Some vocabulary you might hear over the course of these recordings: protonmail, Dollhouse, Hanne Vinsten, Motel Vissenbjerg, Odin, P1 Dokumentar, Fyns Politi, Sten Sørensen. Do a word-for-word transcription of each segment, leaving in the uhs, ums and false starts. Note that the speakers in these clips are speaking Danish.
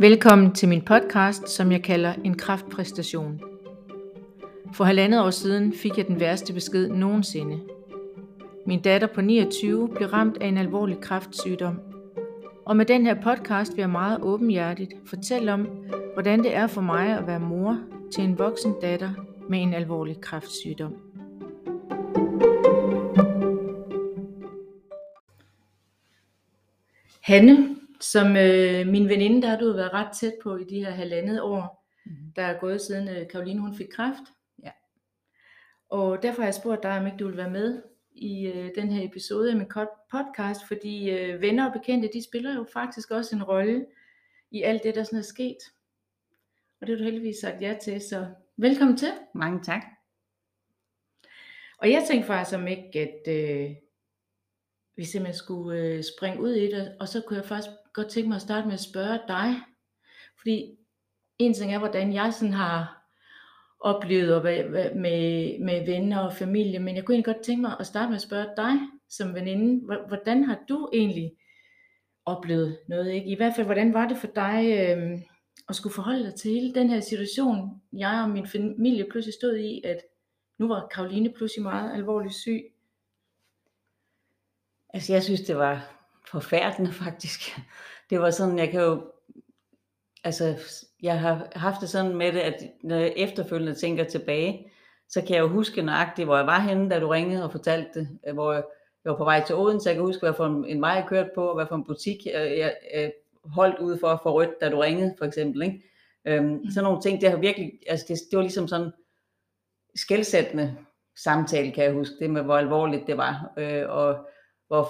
Velkommen til min podcast, som jeg kalder En kraftpræstation. For halvandet år siden fik jeg den værste besked nogensinde. Min datter på niogtyve blev ramt af en alvorlig kræftsygdom. Og med den her podcast vil jeg meget åbenhjertigt fortælle om, hvordan det er for mig at være mor til en voksen datter med en alvorlig kræftsygdom. Hanne, som øh, min veninde, der har du været ret tæt på i de her halvandet år, mm-hmm. der er gået siden øh, Caroline hun fik kræft. Ja. Og derfor har jeg spurgt dig, om ikke du vil være med i øh, den her episode af min podcast, fordi øh, venner og bekendte, de spiller jo faktisk også en rolle i alt det, der sådan er sket. Og det har du heldigvis sagt ja til, så velkommen til. Mange tak. Og jeg tænkte faktisk om ikke, at øh, vi simpelthen skulle øh, springe ud i det, og så kunne jeg faktisk godt tænke mig at starte med at spørge dig. Fordi en ting er, hvordan jeg sådan har oplevet med, med, med venner og familie, men jeg kunne egentlig godt tænke mig at starte med at spørge dig som veninde, hvordan har du egentlig oplevet noget? Ikke? I hvert fald, hvordan var det for dig øh, at skulle forholde dig til hele den her situation, jeg og min familie pludselig stod i, at nu var Caroline pludselig meget alvorligt syg? Altså, jeg synes, det var forfærdende faktisk. Det var sådan, jeg kan jo, altså, jeg har haft det sådan med det, at når jeg efterfølgende tænker tilbage, så kan jeg jo huske nøjagtigt, hvor jeg var henne, da du ringede og fortalte det, hvor jeg, jeg var på vej til Odense. Jeg kan huske, hvad for en, en vej jeg kørte på, og hvad for en butik jeg, jeg, jeg holdt ude for at få rødt, da du ringede, for eksempel, ikke? Øhm, sådan nogle ting, det har virkelig, altså, det, det var ligesom sådan skelsættende samtale, kan jeg huske, det med, hvor alvorligt det var, øh, og hvor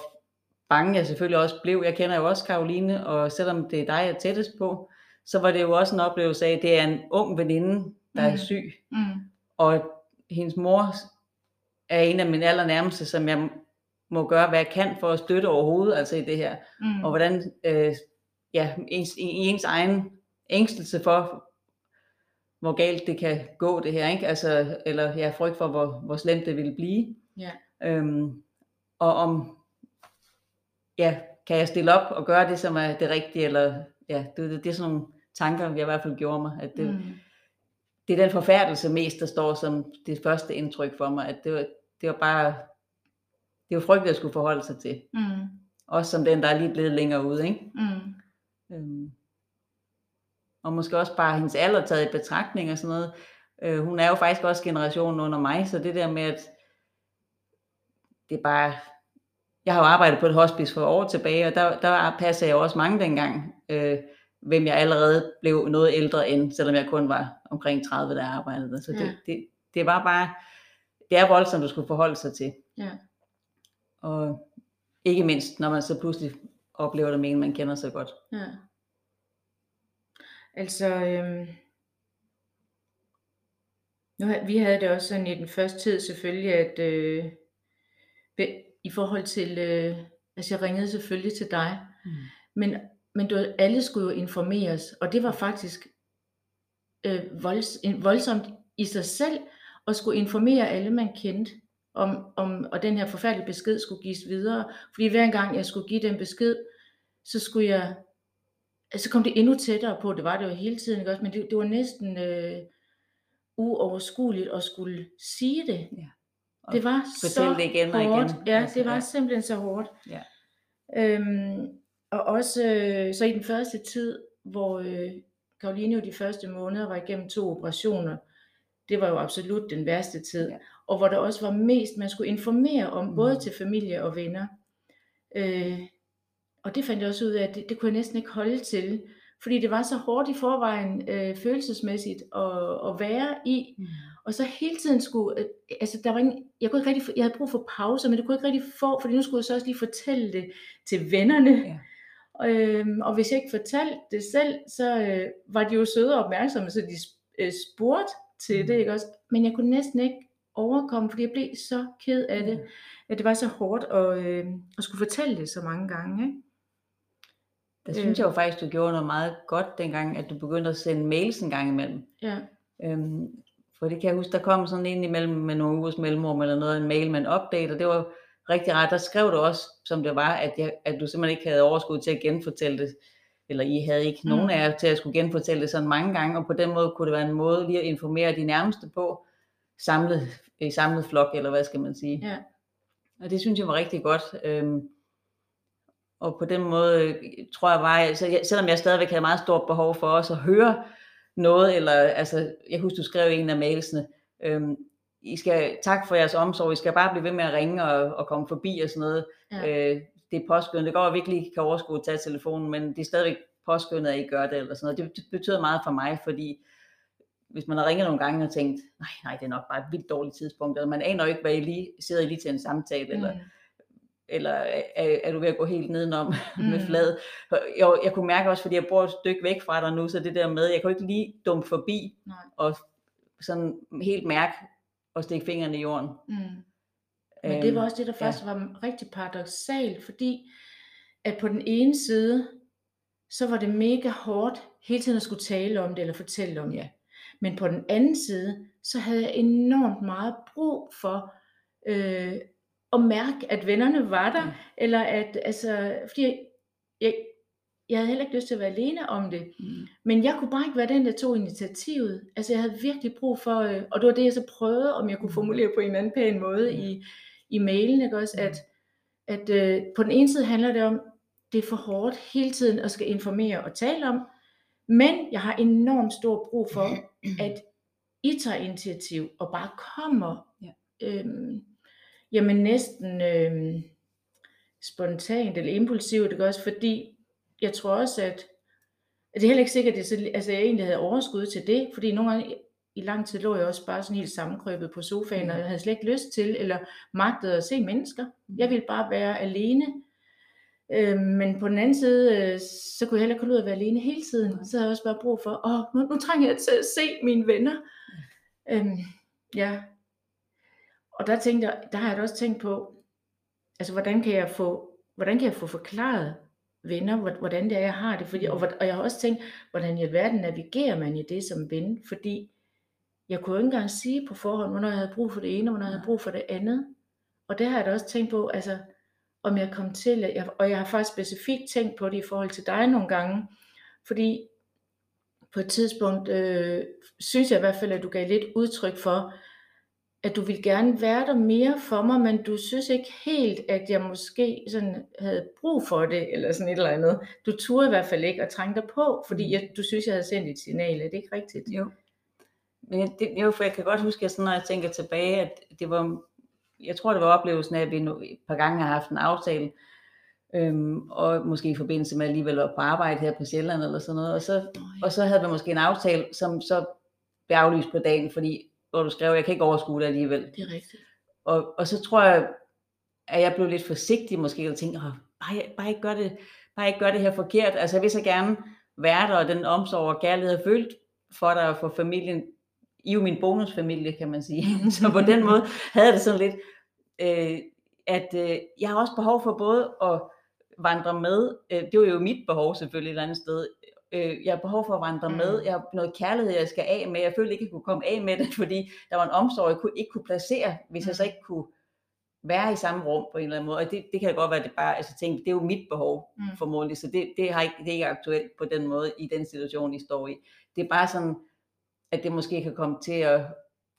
bange jeg selvfølgelig også blev. Jeg kender jo også Caroline, og selvom det er dig, jeg er tættest på, så var det jo også en oplevelse af, at det er en ung veninde, der mm. er syg. Mm. Og hendes mor er en af mine allernærmeste, som jeg må gøre, hvad jeg kan for at støtte overhovedet, altså i det her. Mm. Og hvordan, øh, ja, ens, ens egen ængstelse for, hvor galt det kan gå det her, ikke? Altså, eller jeg ja, frygt for, hvor, hvor slemt det ville blive. Yeah. Øhm, og om ja, kan jeg stille op og gøre det, som er det rigtige, eller ja, det, det, det er sådan nogle tanker, jeg i hvert fald gjorde mig, at det, mm. det er den forfærdelse mest, der står som det første indtryk for mig, at det var, det var bare, det var frygteligt at skulle forholde sig til, mm. også som den, der er lige blevet længere ude, ikke? Mm. Øhm. Og måske også bare hendes alder taget i betragtning og sådan noget. Øh, hun er jo faktisk også generationen under mig, så det der med, at det er bare, jeg har jo arbejdet på et hospice for år tilbage, og der, der passer jeg også mange dengang, øh, hvem jeg allerede blev noget ældre end, selvom jeg kun var omkring tredive, der arbejdede der. Så ja. det, det, det var bare, det er voldsomt, du skulle forholde sig til. Ja. Og ikke mindst, når man så pludselig oplever det med en, man kender så godt. Ja. Altså, øhm, nu, vi havde det også sådan i den første tid selvfølgelig, at øh, be- i forhold til, øh, altså jeg ringede selvfølgelig til dig, mm. men, men du, alle skulle jo informeres, og det var faktisk øh, volds, voldsomt i sig selv, at skulle informere alle, man kendte, om, om, og den her forfærdelige besked skulle gives videre, fordi hver gang jeg skulle give den besked, så skulle jeg, så kom det endnu tættere på, det var det jo hele tiden, ikke også, men det, det var næsten øh, uoverskueligt at skulle sige det. Ja. Det var så det igen og hårdt. Igen. Ja, det var ja. Simpelthen så hårdt. Ja. Øhm, og også øh, så i den første tid, hvor øh, Caroline jo de første måneder var igennem to operationer, det var jo absolut den værste tid, ja. Og hvor der også var mest, man skulle informere om, mm. både til familie og venner. Øh, og det fandt jeg også ud af, at det, det kunne jeg næsten ikke holde til, fordi det var så hårdt i forvejen øh, følelsesmæssigt at, at være i, mm. og så hele tiden skulle, øh, altså der var ingen, jeg kunne ikke rigtig, jeg havde brug for pauser, men det kunne jeg ikke rigtig få, fordi nu skulle jeg så også lige fortælle det til vennerne, ja. øhm, og hvis jeg ikke fortalte det selv, så øh, var de jo søde og opmærksomme, så de øh, spurgte til mm. det, ikke også, men jeg kunne næsten ikke overkomme, fordi jeg blev så ked af det, mm. at det var så hårdt at, øh, at skulle fortælle det så mange gange, ikke? Der synes jeg jo faktisk, du gjorde noget meget godt dengang, at du begyndte at sende mails en gang imellem. Ja. Øhm, for det kan jeg huske, der kom sådan en imellem med nogle ugers mellemrum eller noget, en mail med en update, og det var rigtig rart. Der skrev du også, som det var, at, jeg, at du simpelthen ikke havde overskud til at genfortælle det eller I havde ikke mm. nogen af jer til at skulle genfortælle det sådan mange gange, og på den måde kunne det være en måde lige at informere de nærmeste på, samlet, i samlet flok, eller hvad skal man sige. Ja. Og det synes jeg var rigtig godt. Øhm, og på den måde tror jeg bare, så jeg, selvom jeg stadigvæk havde meget stort behov for os at høre noget, eller altså, jeg husker, du skrev i en af mailsene, øhm, I skal, tak for jeres omsorg, I skal bare blive ved med at ringe og, og komme forbi og sådan noget. Ja. Øh, det er påskyndet. Det går at vi ikke lige kan overskue at tage telefonen, men det er stadigvæk påskyndet, at I gør det eller sådan noget. Det betyder meget for mig, fordi hvis man har ringet nogle gange og tænkt, nej, nej, det er nok bare et vildt dårligt tidspunkt, eller man aner jo ikke, hvad I lige, sidder I lige til en samtale, mm. eller, eller er, er du ved at gå helt nedenom mm. med flad. Jeg, jeg kunne mærke også, fordi jeg bor et stykke væk fra dig nu, så det der med, jeg kunne ikke lige dumpe forbi, nej. Og sådan helt mærke, og stikke fingrene i jorden. Mm. Men det var også det, der faktisk ja. Var rigtig paradoksalt, fordi at på den ene side, så var det mega hårdt hele tiden at skulle tale om det, eller fortælle om det. Ja. Men på den anden side, så havde jeg enormt meget brug for øh, at mærke, at vennerne var der, ja. Eller at, altså, fordi jeg, jeg, jeg havde heller ikke lyst til at være alene om det, mm. men jeg kunne bare ikke være den, der tog initiativet. Altså jeg havde virkelig brug for, øh, og det var det, jeg så prøvede, om jeg kunne formulere på en anden pæn måde mm. i, i mailen, ikke også, mm. at, at øh, på den ene side handler det om, det er for hårdt hele tiden at skal informere og tale om, men jeg har enormt stor brug for, at I tager initiativ og bare kommer, ja. øhm, jamen næsten øhm, spontant eller impulsivt, det også, fordi jeg tror også, at, at det er heller ikke sikkert, at jeg, altså jeg egentlig havde overskud til det, fordi nogle gange i lang tid lå jeg også bare sådan helt sammenkrøbet på sofaen, mm. og jeg havde slet ikke lyst til, eller magtede at se mennesker. Jeg ville bare være alene. Øh, men på den anden side, øh, så kunne jeg heller ikke holde ud at være alene hele tiden. Okay. Så havde jeg også bare brug for, åh, nu, nu trænger jeg til at se mine venner. Okay. Øhm, ja. Og der, tænkte jeg, der har jeg da også tænkt på, altså hvordan kan jeg få, hvordan kan jeg få forklaret venner, hvordan det er, jeg har det. Fordi, og, og jeg har også tænkt, hvordan i verden navigerer man i det som ven. Fordi jeg kunne jo ikke engang sige på forhånd, hvornår jeg havde brug for det ene, og hvornår jeg havde brug for det andet. Og det har jeg da også tænkt på, altså om jeg kom til, og jeg har faktisk specifikt tænkt på det i forhold til dig nogle gange, fordi på et tidspunkt, øh, synes jeg i hvert fald, at du gav lidt udtryk for, at du ville gerne være der mere for mig, men du synes ikke helt, at jeg måske sådan havde brug for det, eller sådan et eller andet. Du turde i hvert fald ikke at trænge dig på, fordi jeg, du synes, jeg havde sendt et signal, er det ikke rigtigt? Jo, men det, jo for jeg kan godt huske, at sådan, når jeg tænker tilbage, at det var... Jeg tror, det var oplevelsen af, at vi et par gange har haft en aftale, øhm, og måske i forbindelse med alligevel op på arbejde her på Sjælland eller sådan noget, og så, og så havde vi måske en aftale, som så blev aflyst på dagen, fordi hvor du skrev, jeg kan ikke overskue det alligevel. Det er rigtigt. Og, og så tror jeg, at jeg blev lidt forsigtig måske, og tænkte, åh, bare, bare, ikke gør det, bare ikke gør det her forkert. Altså jeg vil så gerne være der, og den omsorg og kærlighed har følt for dig og for familien, I er jo min bonusfamilie, kan man sige. Så på den måde havde det sådan lidt, øh, at øh, jeg har også behov for både at vandre med. Øh, det var jo mit behov selvfølgelig et eller andet sted. Øh, jeg har behov for at vandre mm. med. Jeg har noget kærlighed, jeg skal af med. Jeg følte ikke, jeg kunne komme af med det, fordi der var en omsorg, jeg kunne, ikke kunne placere, hvis mm. jeg så ikke kunne være i samme rum på en eller anden måde. Og det, det kan godt være, at det bare, altså tænkte, det er jo mit behov mm. formodentlig, så det, det, har ikke, det er ikke aktuelt på den måde i den situation, I står i. Det er bare sådan, at det måske kan komme til at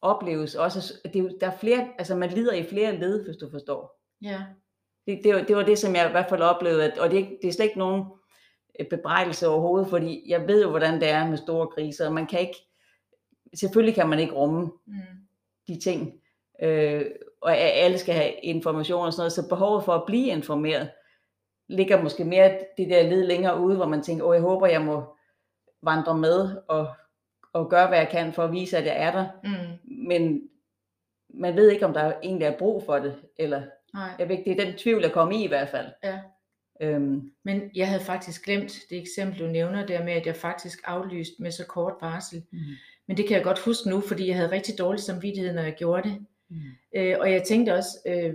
opleves også, at det, der er flere, altså man lider i flere led, hvis du forstår. Ja. Det, det, det var det, som jeg i hvert fald oplevede, at, og det, det er slet ikke nogen bebrejdelse overhovedet, fordi jeg ved jo, hvordan det er med store kriser, og man kan ikke, selvfølgelig kan man ikke rumme mm. de ting, øh, og alle skal have information og sådan noget, så behovet for at blive informeret, ligger måske mere det der led længere ude, hvor man tænker, åh, jeg håber, jeg må vandre med, og og gøre, hvad jeg kan for at vise, at jeg er der. Mm. Men man ved ikke, om der egentlig er brug for det. Eller, jeg ved ikke, det er den tvivl, der kommer i i hvert fald. Ja. Øhm. Men jeg havde faktisk glemt det eksempel, du nævner der med, at jeg faktisk aflyste med så kort varsel. Mm. Men det kan jeg godt huske nu, fordi jeg havde rigtig dårlig samvittighed, når jeg gjorde det. Mm. Øh, og jeg tænkte også, øh,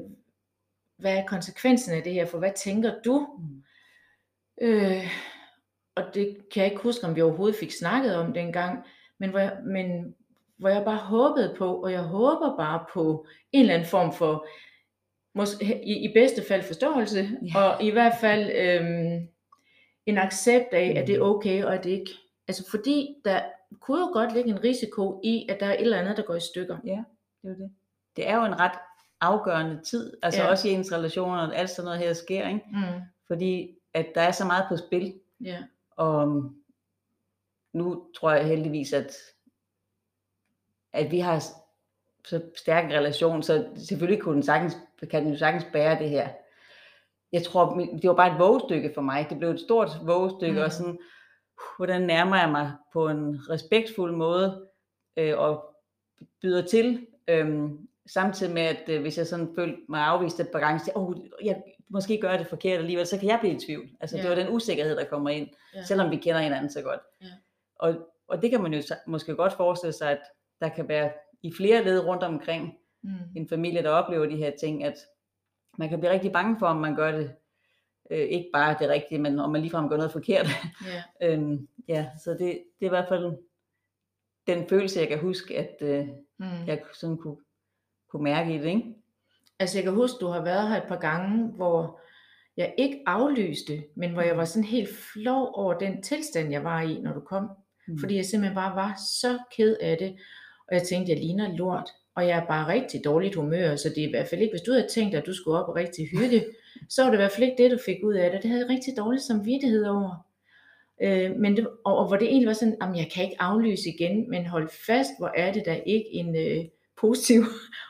hvad er konsekvensen af det her? For hvad tænker du? Mm. Øh, og det kan jeg ikke huske, om vi overhovedet fik snakket om dengang. Men hvor, jeg, men hvor jeg bare håbede på, og jeg håber bare på en eller anden form for, måske, i, i bedste fald forståelse, ja. Og i hvert fald øhm, en accept af, at det er okay, og at det ikke, altså fordi der kunne jo godt ligge en risiko i, at der er et eller andet, der går i stykker. Ja, det er det. Det er jo en ret afgørende tid, altså ja. Også i ens relationer, og alt sådan noget her sker, ikke? Mm. Fordi at der er så meget på spil, ja. Og nu tror jeg heldigvis, at, at vi har så stærk en relation, så selvfølgelig kunne den sagtens, kan den jo sagtens bære det her. Jeg tror, det var bare et vovestykke for mig. Det blev et stort vovestykke, mm. og sådan, hvordan nærmer jeg mig på en respektfuld måde, øh, og byder til, øh, samtidig med, at øh, hvis jeg sådan følte mig afvist et par gange, så oh, jeg måske gør det forkert alligevel, så kan jeg blive i tvivl. Altså, ja. Det var den usikkerhed, der kommer ind, ja. Selvom vi kender hinanden så godt. Ja. Og, og det kan man jo måske godt forestille sig, at der kan være i flere led rundt omkring mm. en familie, der oplever de her ting, at man kan blive rigtig bange for, om man gør det øh, ikke bare det rigtige, men om man ligefrem gør noget forkert. Yeah. øhm, ja, så det, det er i hvert fald den følelse, jeg kan huske, at øh, mm. jeg sådan kunne, kunne mærke i det, ikke? Altså jeg kan huske, du har været her et par gange, hvor jeg ikke aflyste, men hvor jeg var sådan helt flov over den tilstand, jeg var i, når du kom. Mm. Fordi jeg simpelthen bare var så ked af det, og jeg tænkte, jeg ligner lort. Og jeg er bare rigtig dårligt humør, så det er i hvert fald ikke, hvis du havde tænkt, at du skulle op og rigtig hygge, så var det i hvert fald ikke det, du fik ud af det. Det havde jeg rigtig dårlig samvittighed over. Øh, men det, og, og hvor det egentlig var sådan, jamen jeg kan ikke aflyse igen, men hold fast, hvor er det da ikke en øh, positiv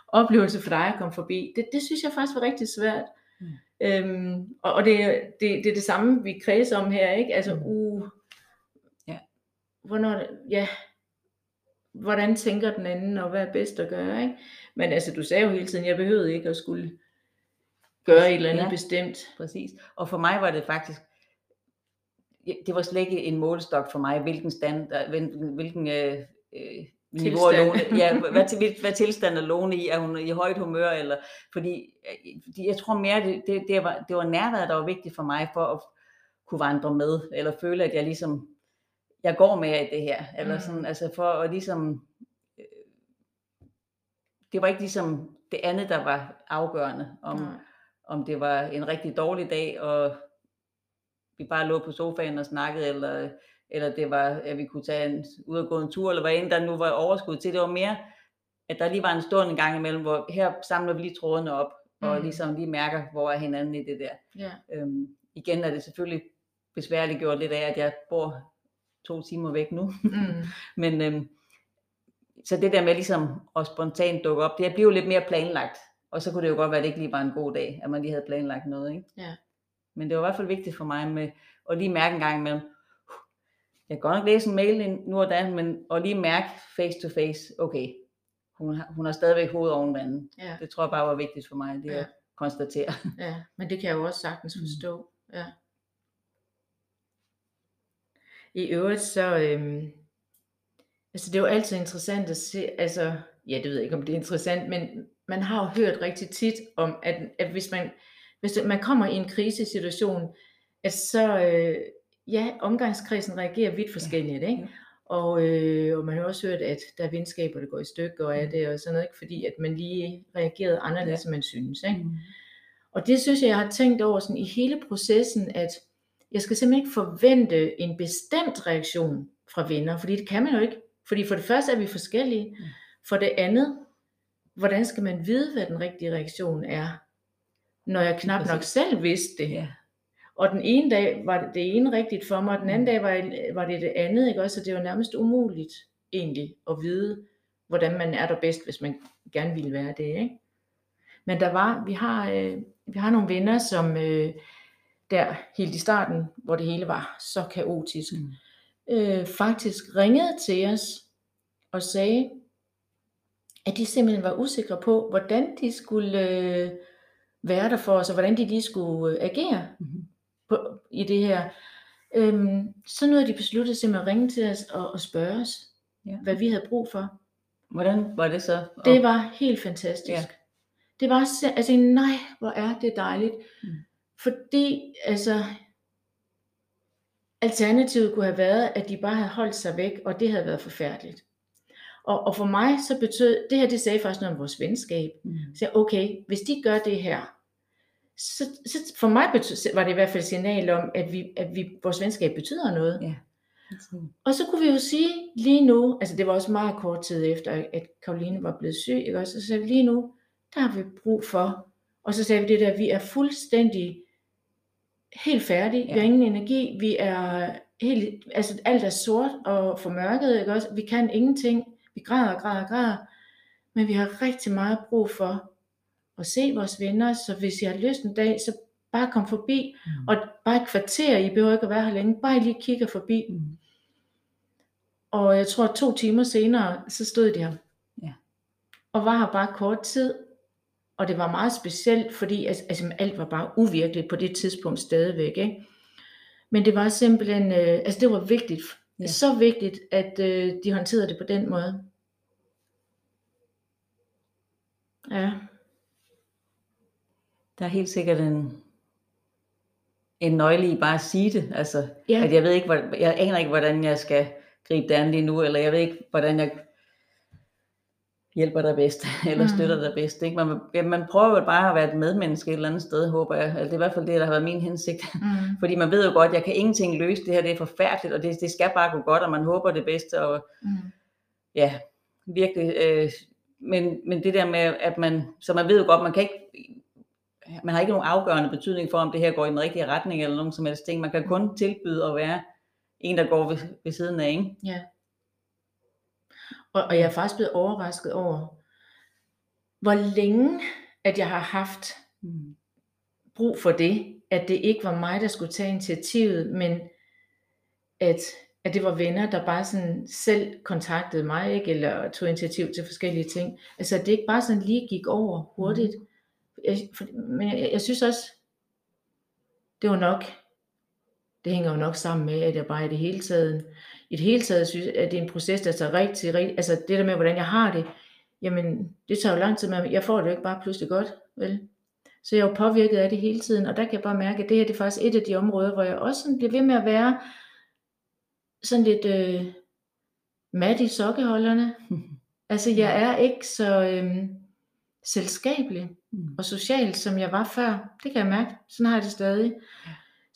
oplevelse for dig at komme forbi. Det, det synes jeg faktisk var rigtig svært. Mm. Øhm, og og det, det, det er det samme, vi kredser om her, ikke? Altså, uh, ja. Hvornår, ja... hvordan tænker den anden, og hvad er bedst at gøre, ikke? Men altså, du sagde jo hele tiden, jeg behøvede ikke at skulle gøre et eller andet ja, bestemt. Præcis. Og for mig var det faktisk, det var slet ikke en målestok for mig, hvilken standard, hvilken, hvilken øh, niveau af Lone, ja, hvad, hvad tilstand er Lone i, er hun i højt humør, eller, fordi, fordi jeg tror mere, det, det, det, var, det var nærværet, der var vigtigt for mig, for at kunne vandre med, eller føle, at jeg ligesom, jeg går med i det her, eller sådan, mm. altså for at ligesom, øh, det var ikke ligesom det andet, der var afgørende, om, mm. om det var en rigtig dårlig dag, og vi bare lå på sofaen og snakkede, eller, eller det var, at vi kunne tage en, ud og gå en tur, eller hvad end der nu var overskud til, det var mere, at der lige var en stund en gang imellem, hvor her samler vi lige trådene op, mm. og ligesom lige mærker, hvor er hinanden i det der. Yeah. Øhm, igen er det selvfølgelig besværligt gjort lidt af, at jeg bor to timer væk nu, mm. men øhm, så det der med ligesom at spontant dukke op, det blev lidt mere planlagt, og så kunne det jo godt være, at det ikke lige var en god dag, at man lige havde planlagt noget, ikke? Ja. Men det var i hvert fald vigtigt for mig med at lige mærke en gang imellem, jeg kan godt nok læse en mail nu og da, men at lige mærke face to face, okay, hun har, hun har stadigvæk hovedet oven vandet, ja. Det tror jeg bare var vigtigt for mig, det ja. At konstatere. Ja, men det kan jeg jo også sagtens forstå, mm. ja. I øvrigt så, øhm, altså det er jo altid interessant at se, altså, ja det ved jeg ikke om det er interessant, men man har jo hørt rigtig tit om, at, at hvis, man, hvis man kommer i en krisesituation, at så, øh, ja omgangskredsen reagerer vidt forskelligt, ja. Ikke? Og, øh, og man har også hørt, at der er venskaber, der går i stykker og er det og sådan noget, ikke? Fordi at man lige reagerede anderledes, ja. End man synes, ikke? Mm. Og det synes jeg, jeg har tænkt over sådan i hele processen, at jeg skal simpelthen ikke forvente en bestemt reaktion fra venner, fordi det kan man jo ikke. Fordi for det første er vi forskellige. For det andet, hvordan skal man vide, hvad den rigtige reaktion er, når jeg knap nok selv vidste det. Ja. Og den ene dag var det, det ene rigtigt for mig, og den anden dag var det det andet, ikke også? Så det var nærmest umuligt egentlig at vide, hvordan man er der bedst, hvis man gerne ville være det, ikke? Men der var, vi har, øh, vi har nogle venner, som øh, der helt i starten, hvor det hele var så kaotisk, mm. øh, faktisk ringede til os og sagde, at de simpelthen var usikre på, hvordan de skulle øh, være der for os, og hvordan de lige skulle øh, agere mm. på, i det her. Øhm, så nåede de besluttet simpelthen at ringe til os og, og spørge os, ja. Hvad vi havde brug for. Hvordan var det så? Og... det var helt fantastisk. Ja. Det var altså, nej, hvor er det dejligt. Mm. Fordi altså, alternativet kunne have været, at de bare havde holdt sig væk, og det havde været forfærdeligt. Og, og for mig så betød, det her det sagde faktisk noget om vores venskab. Mm. Så okay, hvis de gør det her, så, så for mig betød, var det i hvert fald et signal om, at, vi, at vi, vores venskab betyder noget. Ja. Okay. Og så kunne vi jo sige lige nu, altså det var også meget kort tid efter, at Karoline var blevet syg, ikke også? Så sagde vi lige nu, der har vi brug for. Og så sagde vi det der, vi er fuldstændig helt færdige, ja. Vi har ingen energi, vi er helt, altså alt er sort og formørket, ikke også? Vi kan ingenting, vi græder og græder og græder, men vi har rigtig meget brug for at se vores venner, så hvis I har lyst en dag, så bare kom forbi, mm. og bare et kvarter, I behøver ikke at være her længe, bare lige kigger forbi. Mm. Og jeg tror to timer senere, så stod de her, ja. Og var her bare kort tid, og det var meget specielt, fordi altså, alt var bare uvirkeligt på det tidspunkt stadigvæk, ikke? Men det var simpelthen, øh, altså det var vigtigt, ja. Så vigtigt, at øh, de håndterede det på den måde. Ja. Der er helt sikkert en, en nøgle i bare at sige det, altså, ja. At jeg ved ikke, hvordan, jeg aner ikke, hvordan jeg skal gribe det an lige nu, eller jeg ved ikke, hvordan jeg hjælper dig bedst, eller støtter dig bedst, ikke? Man, man prøver jo bare at være et medmenneske et eller andet sted, håber jeg. Altså, det er i hvert fald det, der har været min hensigt. Mm. Fordi man ved jo godt, at jeg kan ingenting løse, det her det er forfærdeligt, og det, det skal bare gå godt, og man håber det bedste. Og, mm. ja, virkelig. Øh, men, men det der med, at man, så man ved jo godt, man kan ikke, man har ikke nogen afgørende betydning for, om det her går i den rigtige retning, eller nogen som helst ting. Man kan kun tilbyde at være en, der går ved, ved siden af, ikke? Ja. Yeah. Og jeg er faktisk blevet overrasket over, hvor længe, at jeg har haft brug for det, at det ikke var mig, der skulle tage initiativet, men at, at det var venner, der bare sådan selv kontaktede mig, ikke? Eller tog initiativ til forskellige ting. Altså, at det ikke bare sådan lige gik over hurtigt. Jeg, for, men jeg, jeg synes også, det var nok, det hænger jo nok sammen med, at jeg bare i det hele taget, i det hele taget synes, at det er en proces, der tager rigtig, rigtig, altså det der med, hvordan jeg har det, jamen det tager jo lang tid, men jeg får det jo ikke bare pludselig godt, vel? Så jeg er jo påvirket af det hele tiden, og der kan jeg bare mærke, at det her det er faktisk et af de områder, hvor jeg også sådan bliver ved med at være sådan lidt øh, mat i sokkeholderne. Altså jeg er ikke så øh, selskabelig og social, som jeg var før, det kan jeg mærke, sådan har jeg det stadig.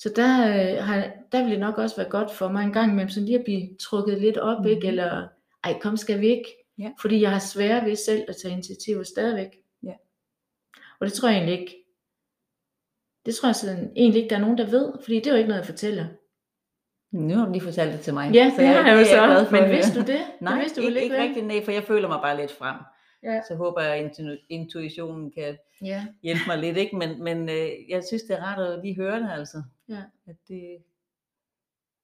Så der, øh, har, der ville det nok også være godt for mig en gang imellem, sådan lige at blive trukket lidt op, mm-hmm. ikke? Eller, ej kom skal vi ikke? Ja. Fordi jeg har svært ved selv at tage initiativer stadigvæk. Ja. Og det tror jeg egentlig ikke, det tror jeg sådan, egentlig ikke, der er nogen, der ved, fordi det er jo ikke noget, jeg fortæller. Nu har du lige fortalt det til mig. Ja, så det jeg, har jeg jo så, men vidste du det? Nej, det vidste du ikke, ikke rigtigt, nej, for jeg føler mig bare lidt frem. Ja. Så håber jeg, at intuitionen kan ja. Hjælpe mig lidt, ikke? Men, men øh, jeg synes, det er rart at lige høre det, altså. Ja. At det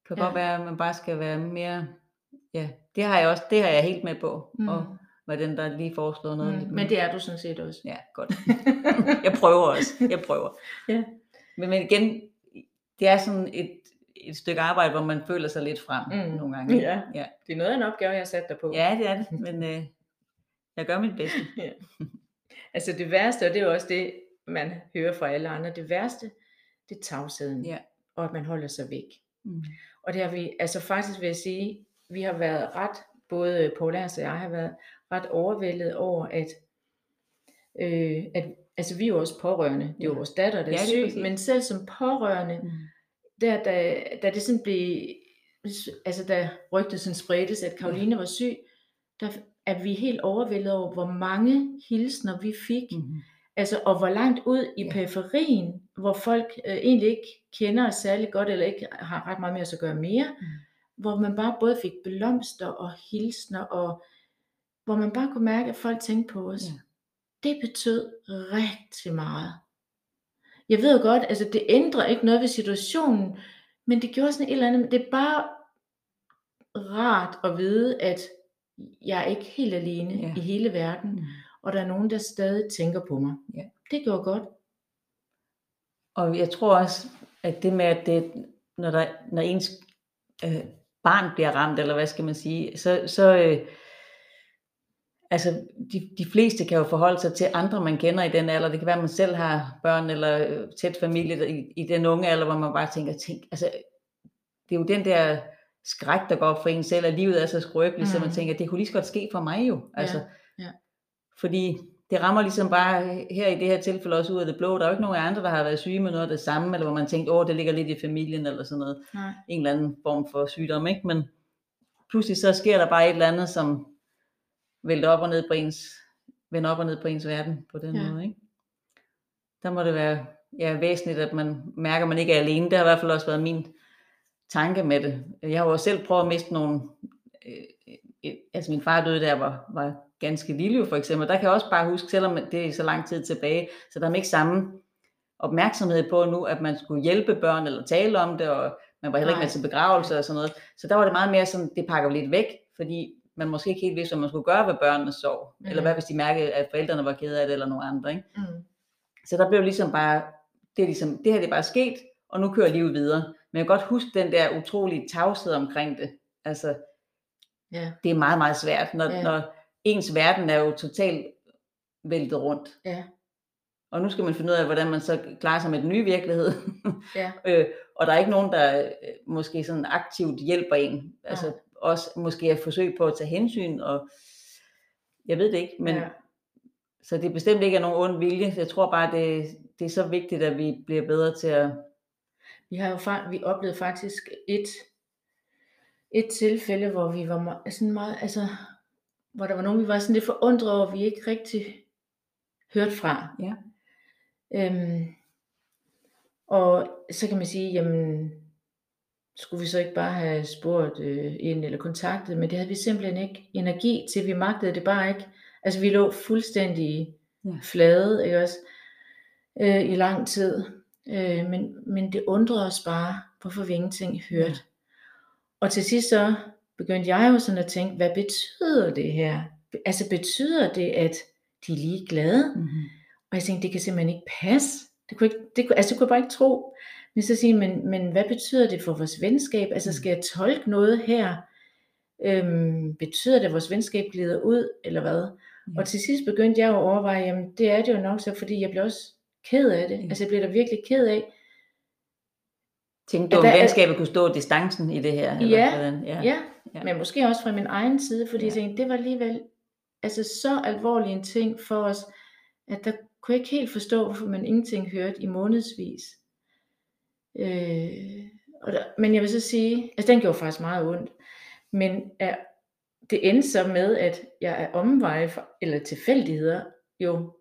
kan ja. Godt være, at man bare skal være mere, ja, det har jeg også, det har jeg helt med på, mm. og var den, der lige foreslår noget. Mm. Lidt men det er du sådan set også. Ja, godt. Jeg prøver også, jeg prøver. Ja. Men, men igen, det er sådan et, et stykke arbejde, hvor man føler sig lidt frem mm. nogle gange. Ja. Ja, det er noget af en opgave, jeg har sat dig på. Ja, det er det, men øh, jeg gør mit bedste. Ja. Altså det værste, og det er jo også det, man hører fra alle andre, det værste, det er tavsheden, ja. Og at man holder sig væk. Mm. Og det har vi, altså faktisk vil jeg sige, vi har været ret, både Paula og jeg har været ret overvældet over, at, øh, at altså vi er jo også pårørende, det er jo vores datter, der ja, er syg, men selv som pårørende, mm. der, da, da det sådan blev, altså da rygtet sådan spredtes, at Karoline mm. var syg, der er vi helt overvældet over, hvor mange hilsner vi fik, mm. altså, og hvor langt ud i ja. Periferien, hvor folk øh, egentlig ikke kender os særlig godt, eller ikke har ret meget med os at gøre mere, mm. hvor man bare både fik blomster og hilsner, og hvor man bare kunne mærke, at folk tænkte på os. Ja. Det betød rigtig meget. Jeg ved jo godt, altså det ændrer ikke noget ved situationen, men det gjorde sådan et eller andet, det er bare rart at vide, at jeg er ikke helt alene ja. I hele verden, mm. og der er nogen, der stadig tænker på mig. Ja. Det gjorde godt. Og jeg tror også, at det med, at det, når, der, når ens øh, barn bliver ramt, eller hvad skal man sige, så, så øh, altså, de, de fleste kan jo forholde sig til andre, man kender i den alder. Det kan være, at man selv har børn, eller øh, tæt familie i, i den unge alder, hvor man bare tænker, tænk, altså, det er jo den der skræk, der går for en selv, at livet er så skrøbeligt, mm. så man tænker, det kunne lige så godt ske for mig jo. Altså, ja. Ja. Fordi det rammer ligesom bare her i det her tilfælde også ud af det blå. Der er jo ikke nogen andre, der har været syge med noget af det samme, eller hvor man tænkte, åh, det ligger lidt i familien eller sådan noget. Nej. En eller anden form for sygdom, ikke? Men pludselig så sker der bare et eller andet, som vælter op og ned på ens, vender op og ned på ens verden på den ja. måde, ikke? Der må det være ja, væsentligt, at man mærker, at man ikke er alene. Det har i hvert fald også været min tanke med det. Jeg har jo selv prøvet at miste nogle... Øh, altså min far døde, da jeg var, var ganske lille for eksempel. Der kan jeg også bare huske, selvom det er så lang tid tilbage, så der er ikke samme opmærksomhed på nu, at man skulle hjælpe børn eller tale om det, og man var heller ikke med til begravelser og sådan noget. Så der var det meget mere sådan, det pakker lidt væk, fordi man måske ikke helt vidste, hvad man skulle gøre ved børnenes sorg. Mm. Eller hvad hvis de mærkede, at forældrene var kede af det, eller nogle andre, ikke? Mm. Så der blev ligesom bare, det, er ligesom, det her det er bare sket, og nu kører livet videre. Men jeg kan godt huske den der utrolige tavshed omkring det. Altså, yeah. det er meget, meget svært, når, yeah. når ens verden er jo totalt væltet rundt. Yeah. Og nu skal man finde ud af, hvordan man så klarer sig med den nye virkelighed. Yeah. øh, og der er ikke nogen, der måske sådan aktivt hjælper en. Altså, yeah. også måske et forsøg på at tage hensyn, og jeg ved det ikke, men... Yeah. Så det bestemt ikke er nogen ond vilje. Jeg tror bare, det, det er så vigtigt, at vi bliver bedre til at... Vi har jo vi oplevede faktisk et, et tilfælde, hvor vi var sådan meget, altså, hvor der var nogen, vi var sådan lidt forundret over, vi ikke rigtig hørte fra. Ja. Øhm, og så kan man sige, jamen, skulle vi så ikke bare have spurgt øh, en eller kontaktet, men det havde vi simpelthen ikke energi til, vi magtede det bare ikke. Altså vi lå fuldstændig flade, ikke også, øh, i lang tid, øh, men, men det undrede os bare, hvorfor vi ingenting hørte. Ja. Og til sidst så begyndte jeg jo sådan at tænke, hvad betyder det her? Altså betyder det, at de er lige glade? Mm-hmm. Og jeg tænkte, det kan simpelthen ikke passe. Det kunne, ikke, det kunne, altså, det kunne jeg bare ikke tro. Men så sige, men, men hvad betyder det for vores venskab? Altså skal jeg tolke noget her? Øhm, betyder det, at vores venskab glider ud, eller hvad? Ja. Og til sidst begyndte jeg at overveje, jamen det er det jo nok så, fordi jeg blev også ked af det. Ja. Altså jeg blev da virkelig ked af. Tænkte du, om venskabet kunne stå distancen i det her? Eller ja, hvordan? Ja. ja, men måske også fra min egen side, fordi ja. jeg tænkte, det var alligevel altså, så alvorlig en ting for os, at der kunne jeg ikke helt forstå, hvorfor man ingenting hørte i månedsvis. Øh, og der, men jeg vil så sige, altså den gjorde faktisk meget ondt, men er det endte så med, at jeg af omveje eller tilfældigheder jo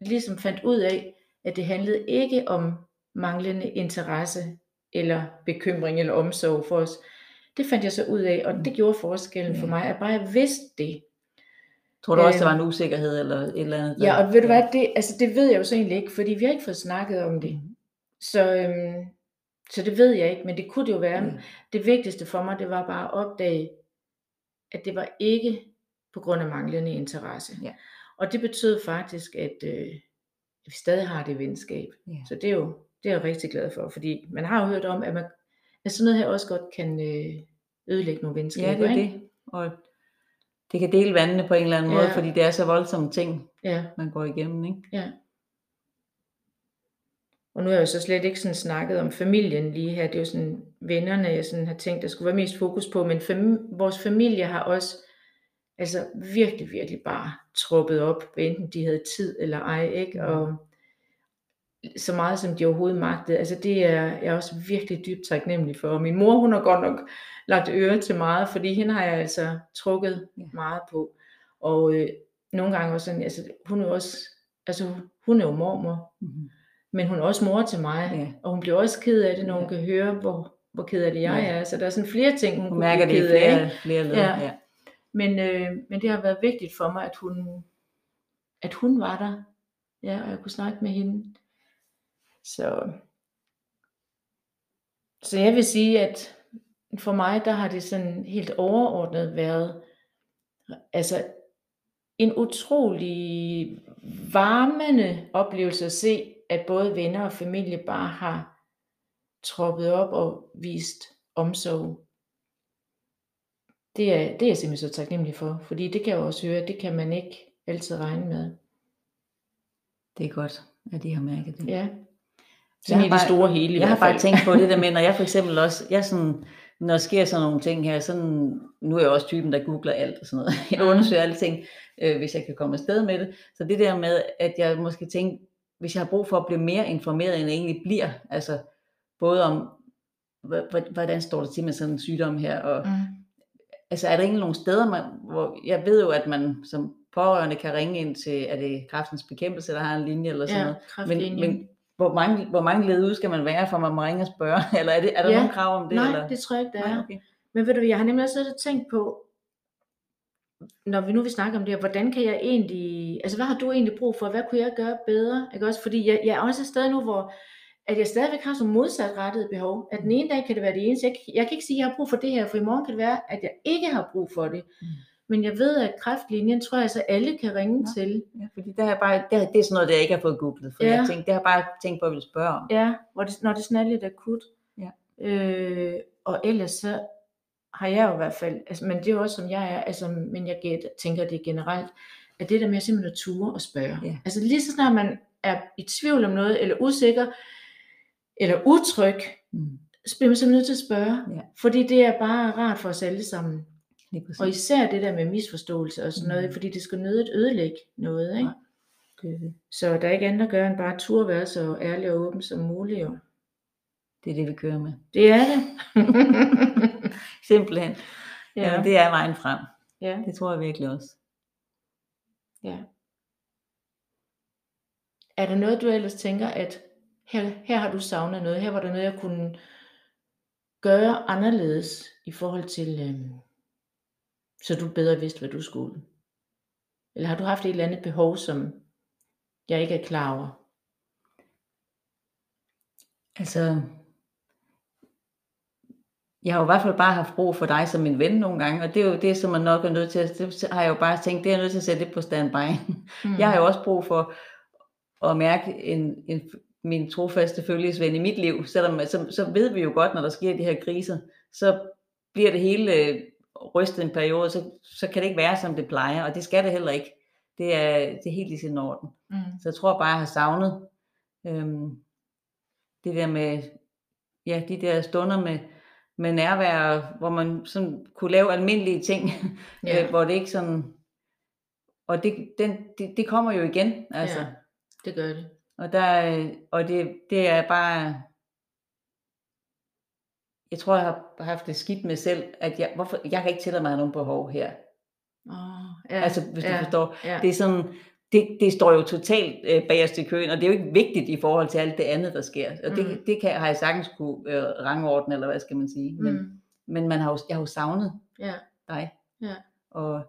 ligesom fandt ud af, at det handlede ikke om manglende interesse eller bekymring eller omsorg for os. Det fandt jeg så ud af, og det gjorde forskellen for mig, at bare jeg vidste det. Tror du også, der var en usikkerhed eller et eller andet? Der? Ja, og ved du hvad, det, altså, det ved jeg jo så egentlig ikke, fordi vi har ikke fået snakket om det. Så, øhm, så det ved jeg ikke, men det kunne det jo være. Mm. Det vigtigste for mig, det var bare at opdage, at det var ikke på grund af manglende interesse. Ja. Og det betød faktisk, at, øh, at vi stadig har det venskab. Ja. Så det er, jo, det er jeg rigtig glad for, fordi man har jo hørt om, at, man, at sådan noget her også godt kan øh, ødelægge nogle venskaber. Ja, det er ikke? det. Og det kan dele vandene på en eller anden ja. måde, fordi det er så voldsomme ting, ja. man går igennem. Ikke? Ja. Og nu har jeg jo så slet ikke sådan snakket om familien lige her. Det er jo sådan vennerne, jeg sådan har tænkt, der skulle være mest fokus på. Men fam- vores familie har også altså virkelig, virkelig bare truppet op, enten de havde tid eller ej, ikke? Og så meget som de overhovedet magtede. Altså det er jeg også virkelig dybt taknemmelig for. Og min mor, hun har godt nok lagt øre til meget, fordi hende har jeg altså trukket meget på. Og øh, nogle gange også sådan, altså hun er jo også, altså hun er jo mormor. Mm-hmm. Men hun er også mor til mig, ja. og hun bliver også ked af det, når hun ja. kan høre, hvor, hvor ked af det jeg ja. er. Så der er sådan flere ting, hun, hun mærker det i flere, flere ledere. Ja. Ja. Men, øh, men det har været vigtigt for mig, at hun, at hun var der, ja, og jeg kunne snakke med hende. Så, så jeg vil sige, at for mig, der har det sådan helt overordnet været, altså en utrolig varmende oplevelse at se, at både venner og familie bare har troppet op og vist omsorg. Det er, det er jeg simpelthen så taknemmelig for, fordi det kan jeg også høre, det kan man ikke altid regne med. Det er godt, at de har mærket det. Ja, sådan i det store hele i hvert fald. Jeg har bare tænkt på det der med, når jeg for eksempel også, jeg sådan, når der sker sådan nogle ting her, sådan, nu er jeg også typen, der googler alt og sådan noget, jeg undersøger alle ting, øh, hvis jeg kan komme afsted med det. Så det der med, at jeg måske tænker, hvis jeg har brug for at blive mere informeret, end jeg egentlig bliver, altså både om, hvordan står det til med sådan en sygdom her, og mm. altså er der egentlig nogle steder, man, hvor jeg ved jo, at man som pårørende kan ringe ind til, er det Kræftens Bekæmpelse, der har en linje eller sådan ja, noget, men, men hvor mange, hvor mange led ud skal man være, for man må ringe og spørge, eller er, det, er der ja. Nogle krav om det? Nej, eller? Det tror jeg ikke, der er. Nej, okay. Men ved du, jeg har nemlig også tænkt på, når vi nu vil snakke om det her, hvordan kan jeg egentlig, altså hvad har du egentlig brug for, hvad kunne jeg gøre bedre, ikke også, fordi jeg, jeg er også et sted nu, hvor at jeg stadigvæk har sådan modsatrettede behov, at den ene dag kan det være det eneste, jeg, jeg kan ikke sige, at jeg har brug for det her, for i morgen kan det være, at jeg ikke har brug for det, mm. men jeg ved, at Kræftlinjen, tror jeg, så alle kan ringe ja. Til. Ja, fordi der er bare, der, det er sådan noget, der jeg ikke har fået googlet, for ja. Jeg tænkte, det har bare tænkt på, at jeg ville spørge om. Ja, hvor det, når det sådan er lidt akut, ja. øh, og ellers så, har jeg jo i hvert fald, altså, men det er jo også som jeg er, altså, men jeg gæt, tænker det generelt, at det der med at simpelthen at ture og spørge. Yeah. Altså lige så snart man er i tvivl om noget, eller usikker, eller utryg, mm. så bliver man simpelthen nødt til at spørge, yeah. fordi det er bare rart for os alle sammen. Og især det der med misforståelse og sådan noget, mm. fordi det skal nødigt ødelægge noget, ikke? Ja. Det. Så der er ikke andet at gøre, end bare ture at være så ærlig og åben som muligt. Jo. Det er det, vi kører med. Det er det. Simpelthen. Ja. Jamen, det er vejen frem. Ja. Det tror jeg virkelig også. Ja. Er der noget, du ellers tænker, at her, her har du savnet noget, her var der noget, jeg kunne gøre anderledes i forhold til, øh, så du bedre vidste, hvad du skulle? Eller har du haft et eller andet behov, som jeg ikke er klar over? Altså... Jeg har jo i hvert fald bare haft brug for dig som en ven nogle gange, og det er jo det, som man nok er nødt til at, det har jeg jo bare tænkt, det er jeg nødt til at sætte det på standby. Mm. Jeg har jo også brug for at mærke en, en, min trofaste følgesven i mit liv, selvom så, så ved vi jo godt, når der sker de her kriser, så bliver det hele rystet en periode, så, så kan det ikke være, som det plejer, og det skal det heller ikke. Det er, det er helt i sin orden. Mm. Så jeg tror bare, jeg har savnet øhm, det der med, ja, de der stunder med, med nærvær, hvor man sådan kunne lave almindelige ting, ja. øh, hvor det ikke sådan, og det, den, det, det kommer jo igen, altså. Ja, det gør det. Og, der, og det, det er bare, jeg tror, jeg har haft det skidt med selv, at jeg, hvorfor, jeg kan ikke tillade mig nogen behov her. Oh, ja, altså, hvis ja, du forstår. Ja. Det er sådan, det, det står jo totalt øh, bagerst i køen, og det er jo ikke vigtigt i forhold til alt det andet, der sker. Og det, mm. det kan, har jeg sagtens kunne øh, rangordne, eller hvad skal man sige. Men, mm. men man har jo, jeg har jo savnet ja. Dig. Ja. Og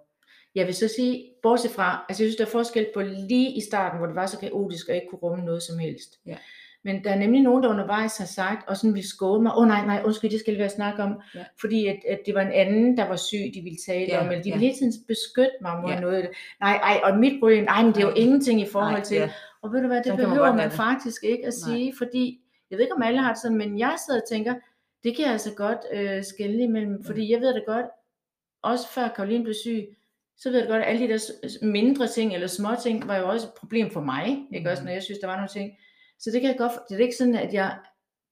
jeg vil så sige, bortset fra, altså jeg synes, der er forskel på lige i starten, hvor det var så kaotisk, og ikke kunne rumme noget som helst. Ja. Men der er nemlig nogen, der undervejs har sagt, og sådan ville skåne mig, åh oh, nej, nej, undskyld, det skal vi være snakke om, ja. Fordi at, at det var en anden, der var syg, de ville tale ja, om, eller de ja. Ville hele tiden beskytte mig mod ja. Noget. Nej, ej, og mit problem, nej, men det er jo ingenting i forhold nej, til, ja. Og ved du hvad, det så behøver man, man faktisk ikke at nej. Sige, fordi, jeg ved ikke om alle har det sådan, men jeg sidder og tænker, det kan jeg altså godt øh, skelne imellem, ja. Fordi jeg ved det godt, også før Caroline blev syg, så ved jeg godt, at alle de der mindre ting, eller små ting, var jo også et problem for mig, ikke mm. også, når jeg synes, der var nogle ting. Så det kan jeg godt, det er ikke sådan, at jeg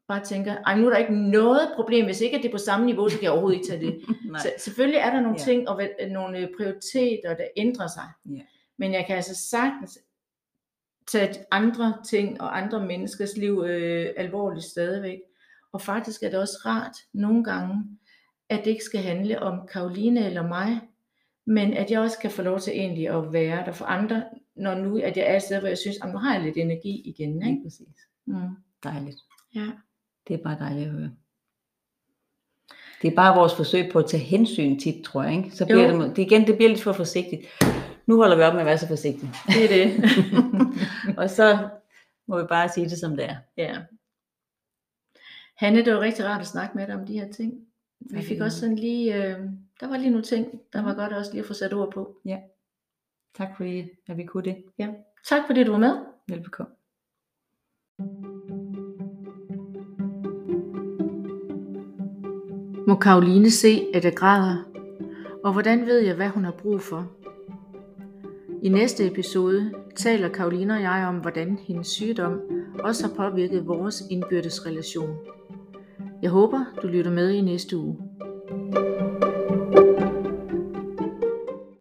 bare tænker, ej, nu er der ikke noget problem, hvis ikke at det er på samme niveau, så kan jeg overhovedet ikke tage det. Så selvfølgelig er der nogle ja. Ting, og nogle prioriteter, der ændrer sig. Ja. Men jeg kan altså sagtens tage andre ting, og andre menneskers liv øh, alvorligt stadigvæk. Og faktisk er det også rart, nogle gange, at det ikke skal handle om Caroline eller mig, men at jeg også kan få lov til egentlig at være der for andre, når nu at jeg er et sted, hvor jeg synes, at nu har jeg lidt energi igen, ikke? Ja, præcis. Mm. Dejligt. Ja. Det er bare dejligt at høre. Det er bare vores forsøg på at tage hensyn tit, tror jeg, ikke? Så bliver det, det igen, det bliver lidt for forsigtigt. Nu holder vi op med at være så forsigtige. Det er det. Og så må vi bare sige det, som det er. Ja. Hanne, det var rigtig rart at snakke med dig om de her ting. Vi fik også sådan lige, øh, der var lige nogle ting, der var godt også lige at få sat ord på. Ja. Tak fordi at vi kunne det. Ja. Tak fordi du var med. Velbekomme. Må Caroline se, at jeg græder? Og hvordan ved jeg, hvad hun har brug for? I næste episode taler Caroline og jeg om, hvordan hendes sygdom også har påvirket vores indbyrdes relation. Jeg håber, du lytter med i næste uge.